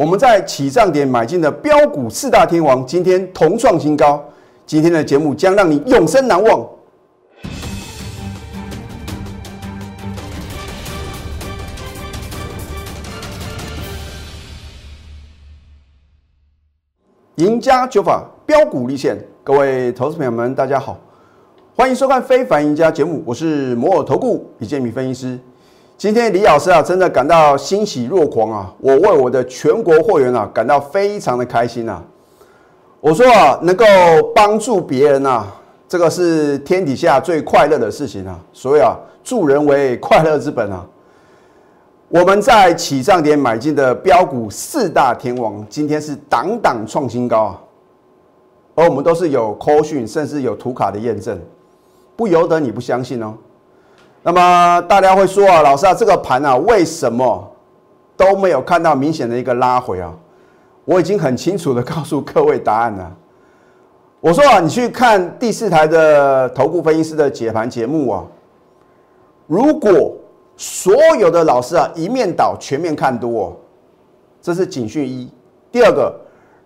我们在起涨点买进的标股四大天王，今天同创新高。今天的节目将让你永生难忘。赢家九法，标股立现。各位投资朋友们，大家好，欢迎收看《非凡赢家》节目，我是摩尔投顾李建民分析师。今天李老师啊，真的感到欣喜若狂啊！我为我的全国会员啊，感到非常的开心啊！我说啊，能够帮助别人啊，这个是天底下最快乐的事情啊！所以啊，助人为快乐之本啊！我们在起涨点买进的标股四大天王，今天是档档创新高啊！而我们都是有扣讯，甚至有图卡的验证，不由得你不相信哦。那么大家会说啊，老师啊，这个盘啊，为什么都没有看到明显的一个拉回啊？我已经很清楚的告诉各位答案了。我说啊，你去看第四台的投顾分析师的解盘节目啊，如果所有的老师啊一面倒全面看多哦，这是警讯一。第二个，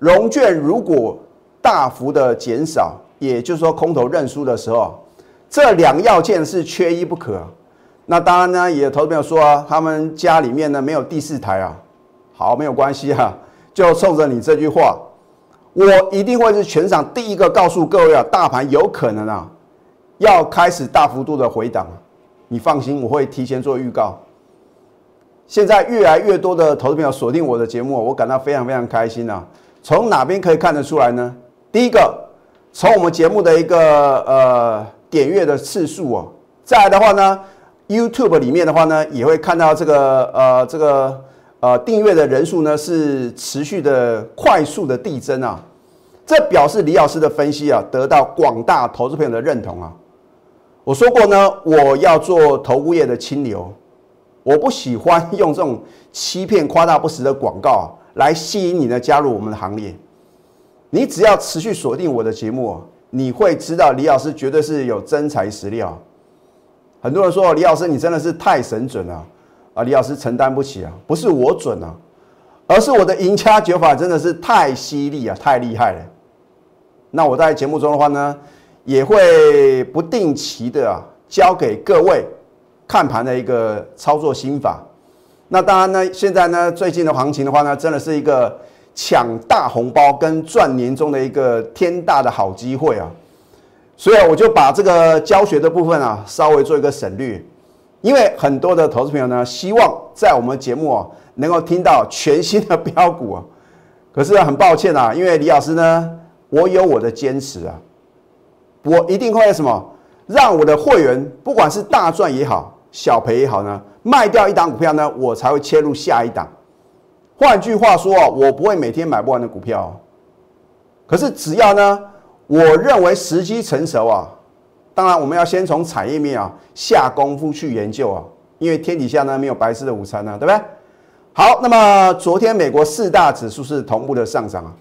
融券如果大幅的减少，也就是说空头认输的时候啊，这两要件是缺一不可啊。那当然呢，也有投资朋友说啊，他们家里面呢没有第四台啊，好，没有关系啊，就冲着你这句话，我一定会是全场第一个告诉各位啊，大盘有可能啊要开始大幅度的回档，你放心，我会提前做预告。现在越来越多的投资朋友锁定我的节目，我感到非常非常开心啊。从哪边可以看得出来呢？第一个，从我们节目的一个点阅的次数哦，再来的话呢 ，YouTube 里面的话呢，也会看到这个订阅的人数呢是持续的快速的递增啊，这表示李老师的分析啊得到广大投资朋友的认同啊。我说过呢，我要做投顾业的清流，我不喜欢用这种欺骗、夸大不实的广告啊来吸引你呢加入我们的行列。你只要持续锁定我的节目啊，你会知道李老师绝对是有真材实料。很多人说李老师你真的是太神准了啊，李老师承担不起啊，不是我准啊，而是我的赢家九法真的是太犀利啊，太厉害了。那我在节目中的话呢，也会不定期的啊教给各位看盘的一个操作心法。那当然呢，现在呢最近的行情的话呢，真的是一个抢大红包跟赚年终的一个天大的好机会啊，所以我就把这个教学的部分啊稍微做一个省略，因为很多的投资朋友呢希望在我们节目啊能够听到全新的标股啊，可是很抱歉啊，因为李老师呢我有我的坚持啊，我一定会什么让我的会员不管是大赚也好小赔也好呢，卖掉一档股票呢我才会切入下一档。换句话说啊，我不会每天买不完的股票啊，可是只要呢，我认为时机成熟啊，当然我们要先从产业面啊下功夫去研究啊，因为天底下呢没有白吃的午餐啊，对不对？好，那么昨天美国四大指数是同步的上涨啊，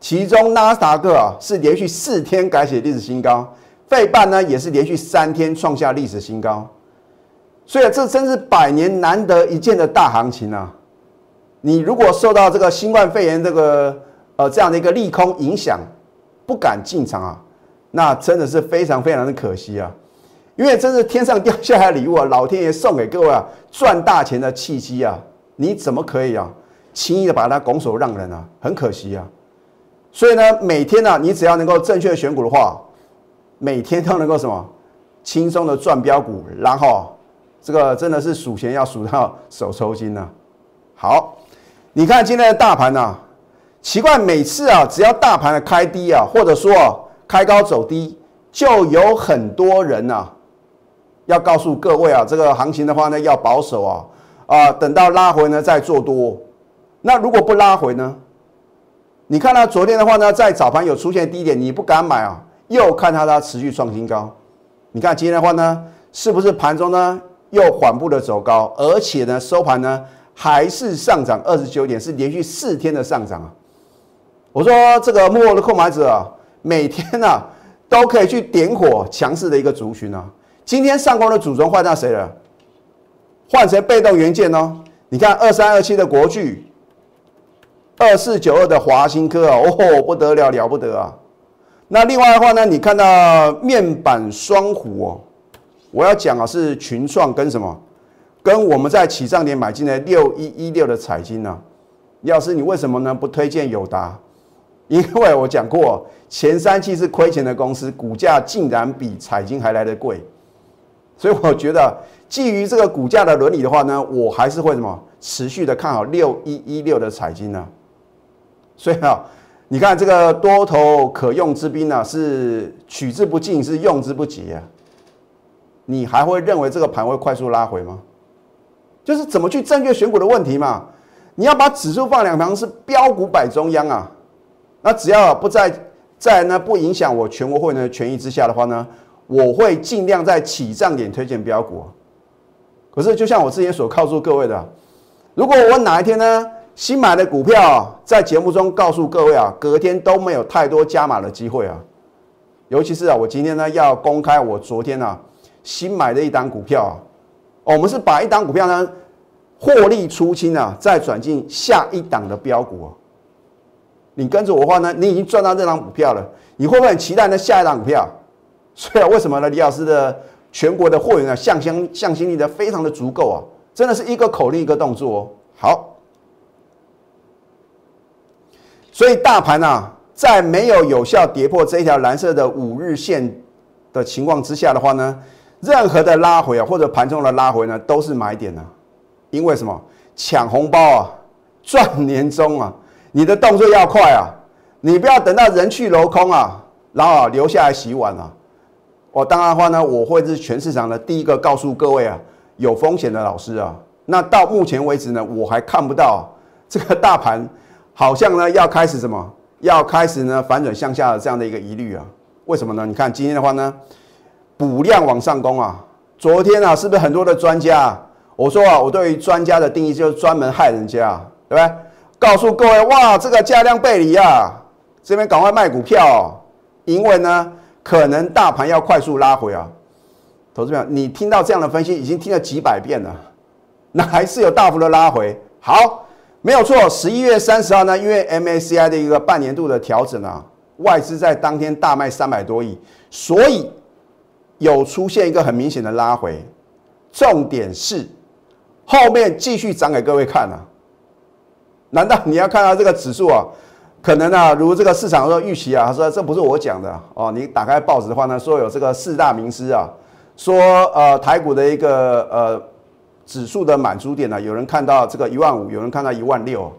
其中纳斯达克啊是连续4天改写历史新高，费半呢也是连续3天创下历史新高，所以这真是100年难得一见的大行情啊。你如果受到这个新冠肺炎这样的一个利空影响，不敢进场啊，那真的是非常非常的可惜啊，因为这是天上掉下来的礼物啊，老天爷送给各位啊赚大钱的契机啊，你怎么可以啊轻易的把它拱手让人啊，很可惜啊。所以呢，每天啊你只要能够正确的选股的话，每天都能够什么轻松的赚标股，然后这个真的是数钱要数到手抽筋啊。好，你看今天的大盘啊，奇怪，每次啊，只要大盘的开低啊，或者说啊开高走低，就有很多人啊，要告诉各位啊，这个行情的话呢，要保守啊，等到拉回呢再做多。那如果不拉回呢？你看到昨天的话呢，在早盘有出现低点，你不敢买啊，又看它持续创新高。你看今天的话呢，是不是盘中呢又缓步的走高，而且呢收盘呢还是上涨29点，是连续4天的上涨啊！我说这个幕后的控盘者啊，每天啊都可以去点火强势的一个族群啊。今天上攻的主轴换到谁了？换成被动元件哦。你看2327的国巨， 2492的华新科啊，哦不得了，了不得啊！那另外的话呢，你看到面板双虎哦，我要讲啊是群创跟什么？跟我们在起涨点买进的6116的彩晶啊。要是你为什么呢不推荐友达？因为我讲过，前三季是亏钱的公司，股价竟然比彩晶还来得贵，所以我觉得基于这个股价的伦理的话呢，我还是会什么持续的看好6116的彩晶呢。所以啊，你看这个多头可用之兵呢、啊，是取之不尽，是用之不竭啊。你还会认为这个盘会快速拉回吗？就是怎么去正确选股的问题嘛。你要把指数放两旁，是标股摆中央啊。那只要不在呢不影响我全国会员的权益之下的话呢，我会尽量在起涨点推荐标股。可是就像我之前所告诉各位的，如果我哪一天呢新买的股票在节目中告诉各位啊，隔天都没有太多加码的机会啊。尤其是啊，我今天呢要公开我昨天啊新买的一档股票啊，我们是把一档股票呢获利出清啊，再转进下一档的标股啊。你跟着我的话呢，你已经赚到这档股票了，你会不会很期待呢下一档股票？所以啊，为什么呢？李老师的全国的会员啊，向心力的非常的足够啊，真的是一个口令一个动作哦。好，所以大盘啊，在没有有效跌破这一条蓝色的5日线的情况之下的话呢，任何的拉回啊，或者盘中的拉回呢，都是买点啊。因为什么？抢红包啊，赚年终啊。你的动作要快啊！你不要等到人去楼空啊，然后留下来洗碗啊！我当然的话呢，我会是全市场的第一个告诉各位啊，有风险的老师啊。那到目前为止呢，我还看不到、这个大盘好像呢要开始什么，要开始呢反转向下的这样的一个疑虑啊。为什么呢？你看今天的话呢，补量往上攻啊。昨天啊，是不是很多的专家、我说啊，我对于专家的定义就是专门害人家、对不对？告诉各位，哇，这个价量背离啊，这边赶快卖股票、因为呢，可能大盘要快速拉回啊。投资朋友，你听到这样的分析已经听了几百遍了，那还是有大幅的拉回。好，没有错，11月30号呢，因为 MACI 的一个半年度的调整啊，外资在当天大卖300多亿，所以有出现一个很明显的拉回。重点是后面继续涨给各位看啊。难道你要看到这个指数啊？可能啊，如这个市场说预期啊，他说这不是我讲的、你打开报纸的话呢，说有这个4大名师啊，说台股的一个指数的满足点呢、有人看到这个15000，有人看到16000。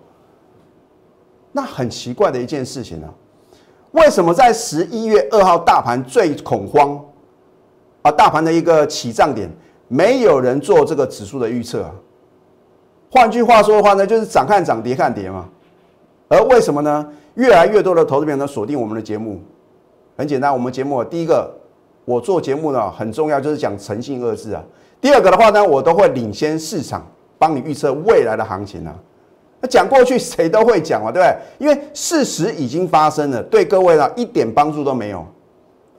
那很奇怪的一件事情呢、为什么在11月2号大盘最恐慌啊，大盘的一个起涨点，没有人做这个指数的预测啊？换句话说的话呢，就是涨看涨，跌看跌嘛。而为什么呢？越来越多的投资朋友锁定我们的节目，很简单，我们节目第一个，我做节目呢很重要，就是讲诚信二字啊。第二个的话呢，我都会领先市场，帮你预测未来的行情啊。那讲过去谁都会讲嘛，对不对？因为事实已经发生了，对各位呢一点帮助都没有。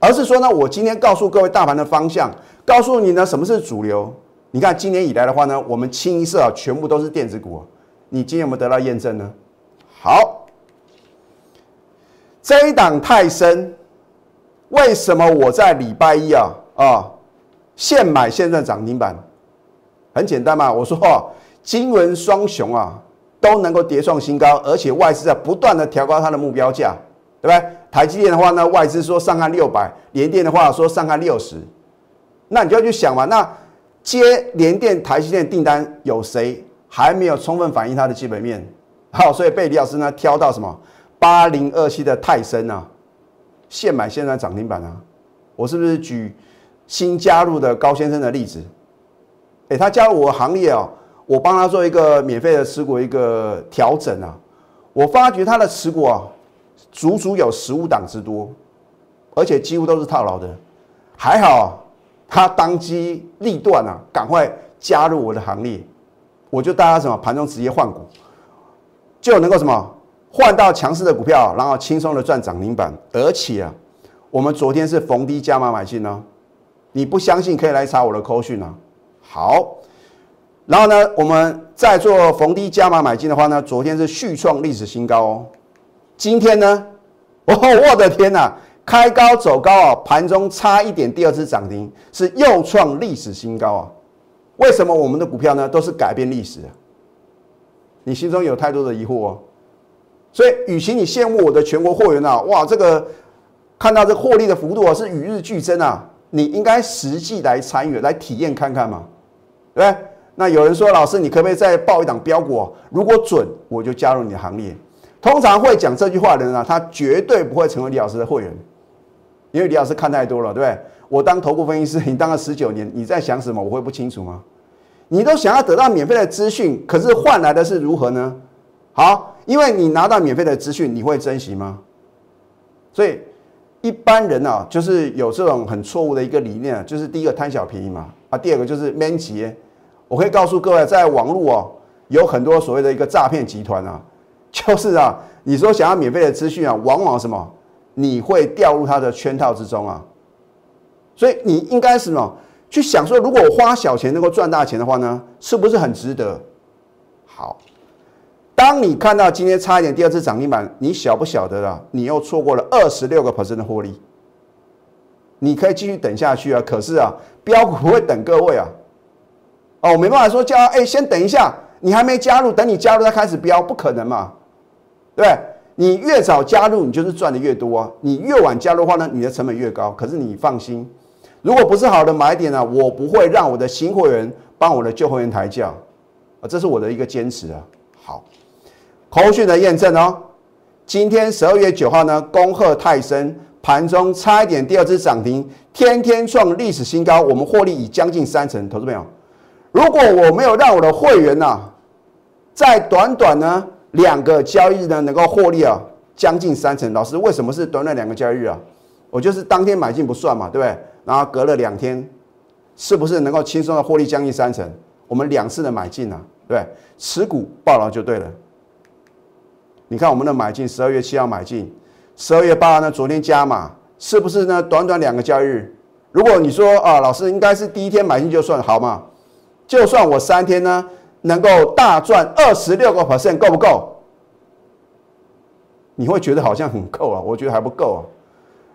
而是说呢，我今天告诉各位大盘的方向，告诉你呢什么是主流。你看今年以来的话呢，我们清一色啊，全部都是电子股、你今天有没有得到验证呢？好，这一档太深，为什么我在礼拜1现买现赚涨停板？很简单嘛，我说、金文双雄啊都能够跌创新高，而且外资在不断的调高它的目标价，对不对？台积电的话呢，外资说上看600，联电的话说上看60，那你就要去想嘛，那接联电、台积电订单有谁还没有充分反映它的基本面？好，所以被李老师呢挑到什么8027的泰森啊，现买现赚涨停板啊。我是不是举新加入的高先生的例子？他加入我的行列哦，我帮他做一个免费的持股一个调整啊。我发觉他的持股啊，足足有15档之多，而且几乎都是套牢的，还好、他当机立断啊，赶快加入我的行列，我就带他什么盘中直接换股，就能够什么换到强势的股票，然后轻松的赚涨停板。而且啊，我们昨天是逢低加码买进呢、你不相信可以来查我的扣讯啊。好，然后呢，我们再做逢低加码买进的话呢，昨天是续创历史新高哦。今天呢，我的天哪，开高走高啊，盘中差一点第二次涨停，是又创历史新高啊。为什么我们的股票呢都是改变历史的？你心中有太多的疑惑哦。所以，与其你羡慕我的全国货源啊，哇，这个看到这获利的幅度啊是与日俱增啊，你应该实际来参与、来体验看看嘛，对不对？那有人说，老师，你可不可以再报一档标股、啊？如果准，我就加入你的行列。通常会讲这句话的人啊，他绝对不会成为李老师的会员，因为李老师看太多了，对不对？我当投顾分析师，你当了19年，你在想什么？我会不清楚吗？你都想要得到免费的资讯，可是换来的是如何呢？好，因为你拿到免费的资讯，你会珍惜吗？所以一般人啊，就是有这种很错误的一个理念、啊，就是第一个贪小便宜嘛，啊，第二个就是免急。我可以告诉各位，在网络哦，有很多所谓的一个诈骗集团啊，就是啊，你说想要免费的资讯啊，往往什么，你会掉入他的圈套之中啊。所以你应该是什么去想说，如果我花小钱能够赚大钱的话呢，是不是很值得？好，当你看到今天差一点第二次涨停板，你晓不晓得啊？你又错过了26% 的获利。你可以继续等下去啊，可是啊，标股不会等各位啊。哦，我没办法说叫哎、欸，先等一下，你还没加入，等你加入再开始飙，不可能嘛，对不对？你越早加入，你就是赚的越多啊。你越晚加入的话呢，你的成本越高。可是你放心，如果不是好的买点呢、啊，我不会让我的新会员帮我的旧会员抬价啊，这是我的一个坚持啊。好，口讯的验证哦。今天12月9号呢，恭贺泰森盘中差一点第二次涨停，天天创历史新高，我们获利已将近30%，投资朋友。如果我没有让我的会员啊，在短短呢2个交易日呢能够获利啊将近30%，老师为什么是短短2个交易日啊？我就是当天买进不算嘛，对不对？然后隔了2天，是不是能够轻松的获利将近30%？我们2次的买进啊，对不对？持股报牢就对了。你看我们的买进，12月7号买进，12月8号呢昨天加码，是不是呢？短短2个交易日，如果你说啊，老师应该是第一天买进就算好嘛？就算我3天呢，能够大赚26%，够不够？你会觉得好像很够啊，我觉得还不够啊。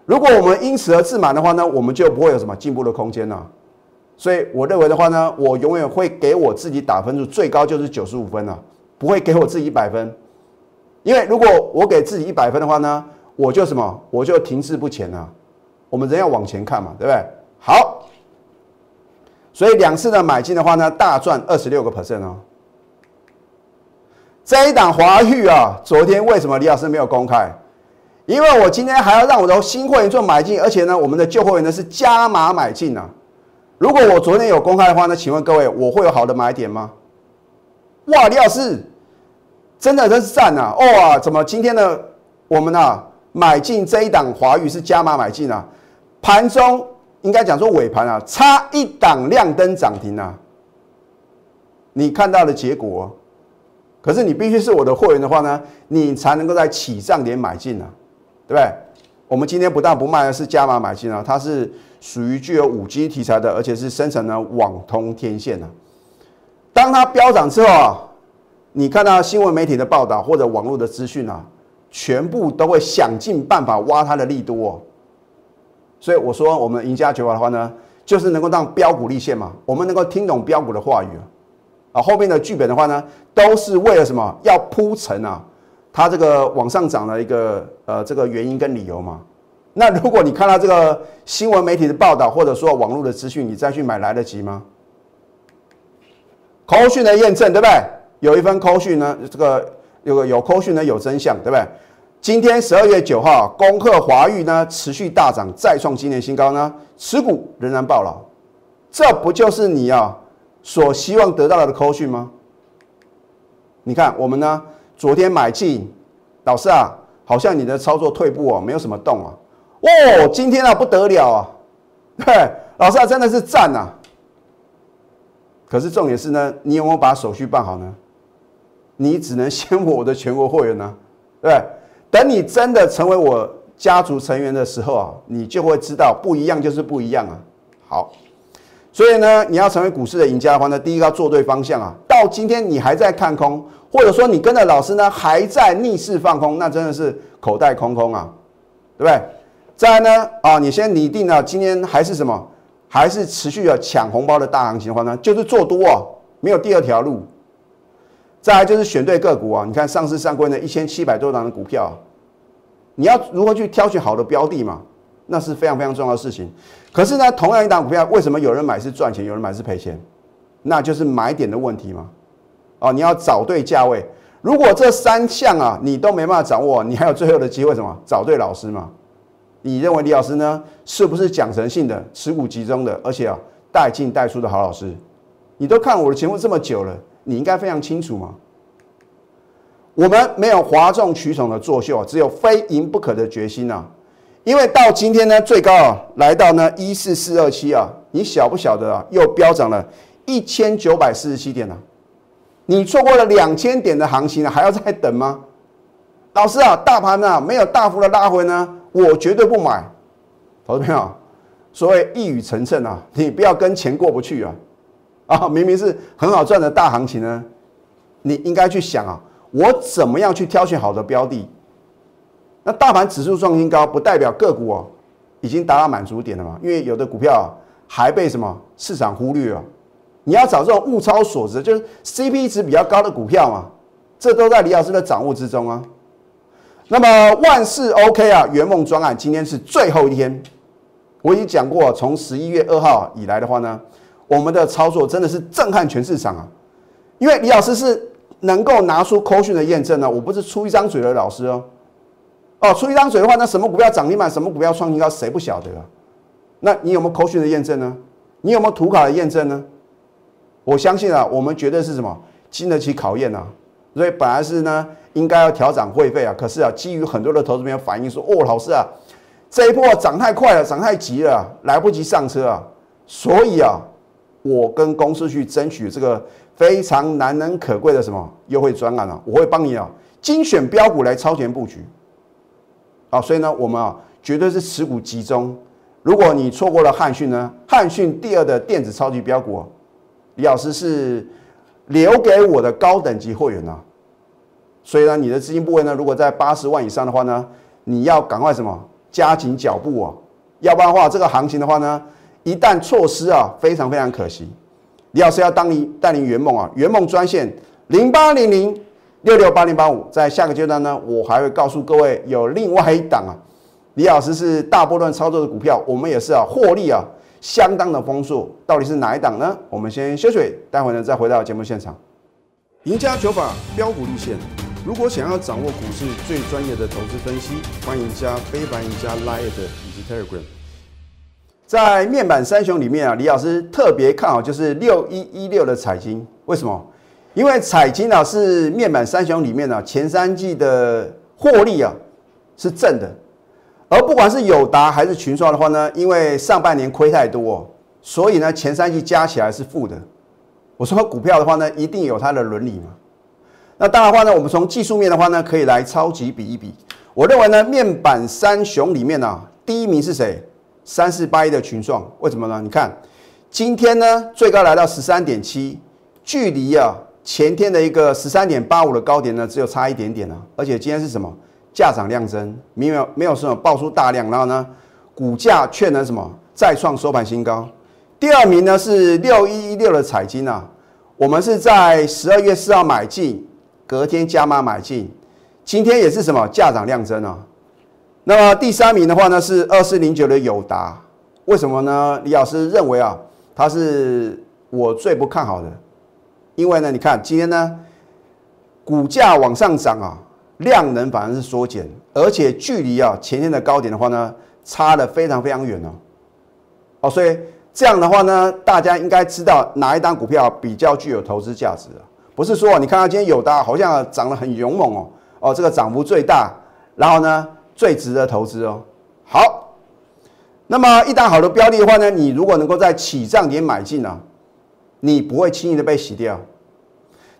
如果我们因此而自满的话呢，我们就不会有什么进步的空间了、啊。所以我认为的话呢，我永远会给我自己打分数，最高就是95分了、啊，不会给我自己100分。因为如果我给自己100分的话呢，我就什么，我就停滞不前了、啊。我们人要往前看嘛，对不对？好。所以2次的买进的话呢，大赚26%哦。这一档华裕啊，昨天为什么李老师没有公开？因为我今天还要让我的新会员做买进，而且呢，我们的旧会员呢是加码买进啊。如果我昨天有公开的话呢，请问各位，我会有好的买点吗？哇，李老师真是赞啊！哇，怎么今天呢，我们啊买进这一档华裕是加码买进啊，盘中。应该讲说尾盘啊，差一档亮灯涨停啊，你看到的结果、啊，可是你必须是我的会员的话呢，你才能够在起涨点买进啊，对不对？我们今天不但不卖，是加码买进啊，它是属于具有5G 题材的，而且是生成了网通天线啊。当它飙涨之后啊，你看到新闻媒体的报道或者网络的资讯啊，全部都会想尽办法挖它的利多、哦。所以我说，我们赢家诀法的话呢，就是能够让标股立现嘛，我们能够听懂标股的话语啊，后面的剧本的话呢，都是为了什么？要铺陈啊，它这个往上涨的一个这个原因跟理由嘛。那如果你看到这个新闻媒体的报道，或者说网络的资讯，你再去买来得及吗？口讯的验证，对不对？有一份口讯呢，这个有口讯呢，有真相，对不对？今天12月9号，恭贺华裕呢持续大涨，再创今年新高呢，持股仍然抱牢，这不就是你啊所希望得到的口讯吗？你看我们呢，昨天买进，老师啊，好像你的操作退步哦，没有什么动啊，哦，今天啊不得了啊，对，老师啊真的是赞啊，可是重点是呢，你有没有把手续办好呢？你只能先我的全国会员呢，对。等你真的成为我家族成员的时候啊，你就会知道不一样就是不一样啊。好，所以呢，你要成为股市的赢家的话呢，第一个要做对方向啊。到今天你还在看空，或者说你跟着老师呢还在逆势放空，那真的是口袋空空啊，对不对？再来呢，啊，你先拟定啊，今天还是什么？还是持续的抢红包的大行情的话呢，就是做多哦，没有第二条路。再来就是选对个股啊，你看上市上柜的1700多档的股票、啊，你要如何去挑选好的标的嘛？那是非常非常重要的事情。可是呢，同样一档股票，为什么有人买是赚钱，有人买是赔钱？那就是买点的问题嘛。哦，你要找对价位。如果这三项啊你都没办法掌握，你还有最后的机会什么？找对老师嘛。你认为李老师呢是不是讲诚信的、持股集中的，而且啊带进带出的好老师？你都看我的节目这么久了，你应该非常清楚嘛。我们没有哗众取宠的作秀，只有非赢不可的决心啊。因为到今天呢，最高啊来到呢14427啊，你晓不晓得啊？又飙涨了1947点啊！你错过了2000点的行情啊，还要再等吗？老师啊，大盘啊没有大幅的拉回呢，我绝对不买。投资朋友，所谓一语成谶啊，你不要跟钱过不去啊！啊，明明是很好赚的大行情呢，你应该去想啊，我怎么样去挑选好的标的？那大盘指数创新高，不代表个股哦已经达到满足点了嘛？因为有的股票、啊、还被什么市场忽略啊！你要找这种物超所值，就是 CP 值比较高的股票嘛，这都在李老师的掌握之中啊。那么万事 OK 啊，圆梦专案今天是最后一天，我已经讲过、啊，从11月2号以来的话呢，我们的操作真的是震撼全市场啊！因为李老师是能够拿出口讯的验证呢、啊，我不是出一张嘴的老师哦。哦，出一张嘴的话，那什么股票涨停板，什么股票创新高，谁不晓得啊？那你有没有口讯的验证呢？你有没有图卡的验证呢？我相信啊，我们绝对是什么经得起考验啊！所以本来是呢，应该要调涨会费啊，可是啊，基于很多的投资朋友反映说，哦，老师啊，这一波涨太快了，涨太急了，来不及上车啊，所以啊，我跟公司去争取这个非常难能可贵的什么优惠专案啊，我会帮你啊精选标股来超前布局。啊，所以呢，我们啊绝对是持股集中。如果你错过了汉讯呢，汉讯第二的电子超级标股、啊，李老师是留给我的高等级会员啊。所以呢，你的资金部位呢，如果在80万以上的话呢，你要赶快什么加紧脚步啊，要不然的话，这个行情的话呢，一旦错失啊，非常非常可惜。李老师要带领圆梦啊，圆梦专线0800668085，在下个阶段呢，我还会告诉各位有另外一档啊，李老师是大波段操作的股票，我们也是啊获利啊相当的丰硕，到底是哪一档呢？我们先休息，待会呢再回到节目现场。赢家九法标股立线，如果想要掌握股市最专业的投资分析，欢迎加非凡、加 Line 以及 Telegram。在面板三雄里面啊，李老师特别看好就是6116的彩晶，为什么？因为彩晶啊是面板三雄里面啊前3季的获利啊是正的，而不管是友达还是群创的话呢，因为上半年亏太多、哦，所以呢前3季加起来是负的。我说股票的话呢，一定有它的伦理嘛。那当然的话呢，我们从技术面的话呢，可以来超级比一比。我认为呢，面板三雄里面啊，第一名是谁？3481的群创，为什么呢？你看今天呢最高来到 13.7， 距离啊前天的一个 13.85 的高点呢，只有差一点点啊！而且今天是什么价涨量增，没有什么爆出大量，然后呢，股价却能什么再创收盘新高。第二名呢是6116的彩晶啊，我们是在12月4号买进，隔天加码买进，今天也是什么价涨量增啊。那么第三名的话呢是2409的友达，为什么呢？李老师认为啊，它是我最不看好的。因为呢，你看今天呢，股价往上涨啊，量能反而是缩减，而且距离啊前天的高点的话呢，差得非常非常远哦。哦，所以这样的话呢，大家应该知道哪一档股票比较具有投资价值啊，不是说你看到今天友达好像涨得很勇猛哦，哦这个涨幅最大，然后呢最值得投资哦。好，那么一档好的标的的话呢，你如果能够在起涨点买进啊，你不会轻易的被洗掉。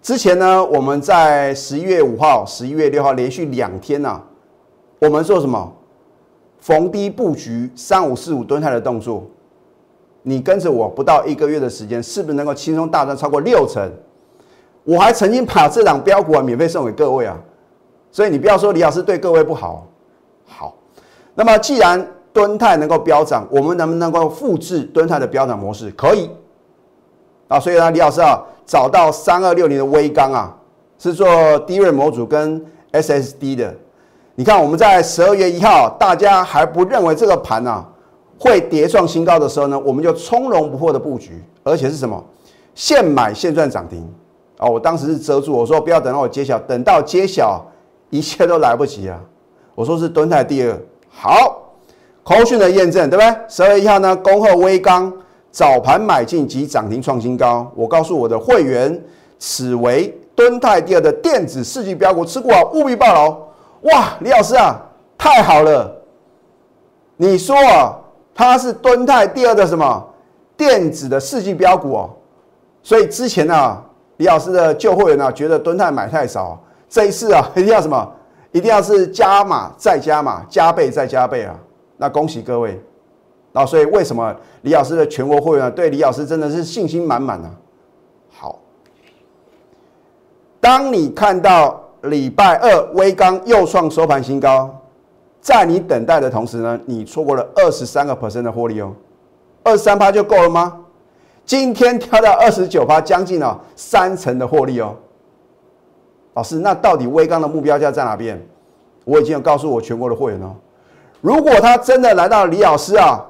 之前呢，我们在11月5号、11月6号连续2天啊，我们做什么逢低布局3545敦泰的动作。你跟着我不到一个月的时间，是不是能够轻松大赚超过60%？我还曾经把这档标股啊免费送给各位啊，所以你不要说李老师对各位不好。好，那么既然敦泰能够飙涨，我们能不能够复制敦泰的飙涨模式？可以啊，所以呢，李老师啊找到3260的威刚啊，是做低润模组跟 SSD 的。你看我们在12月1号，大家还不认为这个盘啊会跌创新高的时候呢，我们就从容不迫的布局，而且是什么？现买现赚涨停啊！我当时是遮住，我说不要等到我揭晓，等到揭晓一切都来不及啊！我说是敦泰第二。好，口讯的验证，对不对？12月1号呢，恭贺威刚早盘买进及涨停创新高。我告诉我的会员，此为敦泰第二的电子世纪标股，持股啊务必抱牢。哇，李老师啊，太好了！你说啊。它是敦泰第二的什么电子的世纪标股哦，所以之前啊，李老师的旧会员啊，觉得敦泰买太少、啊，这一次啊，一定要什么，一定要是加码再加码，加倍再加倍啊！那恭喜各位，那、啊、所以为什么李老师的全国会员、啊、对李老师真的是信心满满啊？好，当你看到礼拜2威刚又创收盘新高。在你等待的同时呢，你错过了23% 的获利哦，23%就够了吗？今天跳到29%，将近哦30%的获利哦。老师，那到底威刚的目标价在哪边？我已经有告诉我全国的会员哦，如果他真的来到李老师啊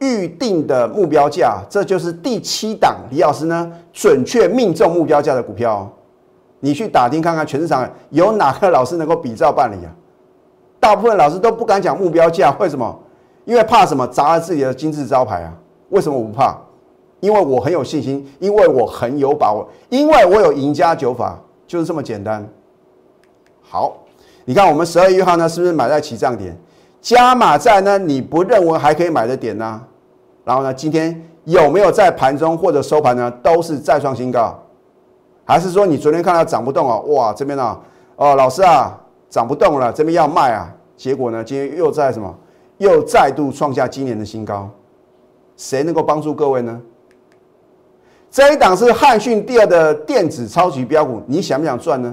预定的目标价，这就是第7档李老师呢准确命中目标价的股票哦。你去打听看看，全市场有哪个老师能够比照办理啊？大部分老师都不敢讲目标价，为什么？因为怕什么砸了自己的金字招牌啊？为什么我不怕？因为我很有信心，因为我很有把握，因为我有赢家九法，就是这么简单。好，你看我们12月1号呢，是不是买在起涨点，加码在呢你不认为还可以买的点呢、啊？然后呢，今天有没有在盘中或者收盘呢，都是再创新高？还是说你昨天看到涨不动啊？哇，这边呢、啊，哦，老师啊。涨不动了，这边要卖啊！结果呢，今天又在什么？又再度创下今年的新高。谁能够帮助各位呢？这一档是汉讯第二的电子超级标股，你想不想赚呢？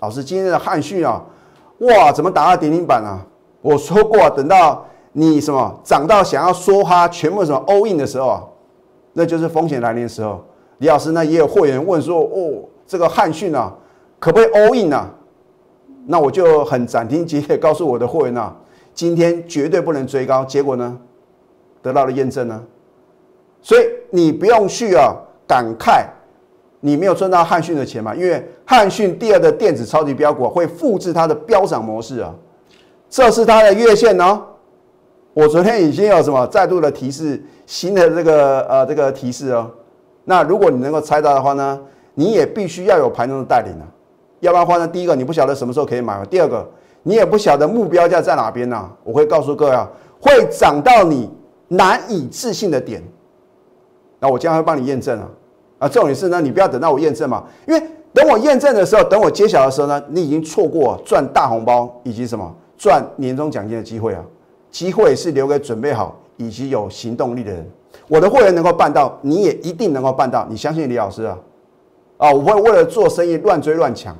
老师，今天的汉讯啊，哇，怎么打到跌停板啊？我说过、啊，等到你什么涨到想要梭哈，全部什么 all in 的时候啊，那就是风险来临的时候。李老师呢，也有会员问说，哦，这个汉讯啊，可不可以 all in 啊？那我就很斩钉截铁告诉我的会员啊，今天绝对不能追高。结果呢，得到了验证呢。所以你不用去啊感慨，你没有赚到汉讯的钱嘛，因为汉讯第二的电子超级标股、啊、会复制它的飙涨模式啊。这是它的月线哦。我昨天已经有什么再度的提示，新的这个提示哦。那如果你能够猜到的话呢，你也必须要有盘中的带领啊。要不然的话呢，第一个你不晓得什么时候可以买，第二个你也不晓得目标价在哪边啊。我会告诉各位啊，会涨到你难以置信的点。那我将会帮你验证啊。啊，重点是呢，你不要等到我验证嘛，因为等我验证的时候，等我揭晓的时候呢，你已经错过赚大红包以及什么赚年终奖金的机会啊。机会是留给准备好以及有行动力的人。我的会员能够办到，你也一定能够办到，你相信李老师啊。啊，我不会为了做生意乱追乱抢。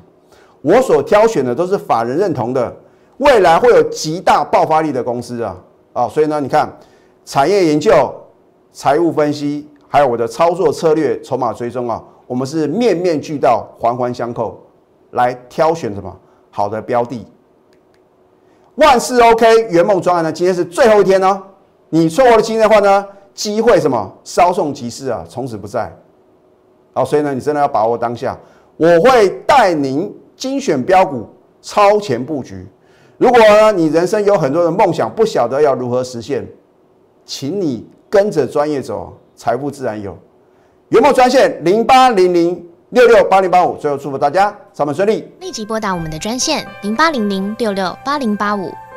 我所挑选的都是法人认同的，未来会有极大爆发力的公司啊！啊，所以呢，你看产业研究、财务分析，还有我的操作策略、筹码追踪啊，我们是面面俱到、环环相扣，来挑选什么好的标的。万事 OK 圆梦专案呢，今天是最后一天哦，你错过了今天的话呢，机会什么稍纵即逝啊，从此不再。啊，所以呢，你真的要把握当下，我会带您。精选标股，超前布局。如果呢，你人生有很多的梦想，不晓得要如何实现，请你跟着专业走，财富自然有。圆梦专线0800668085，最后祝福大家上班顺利。立即拨打我们的专线0800668085。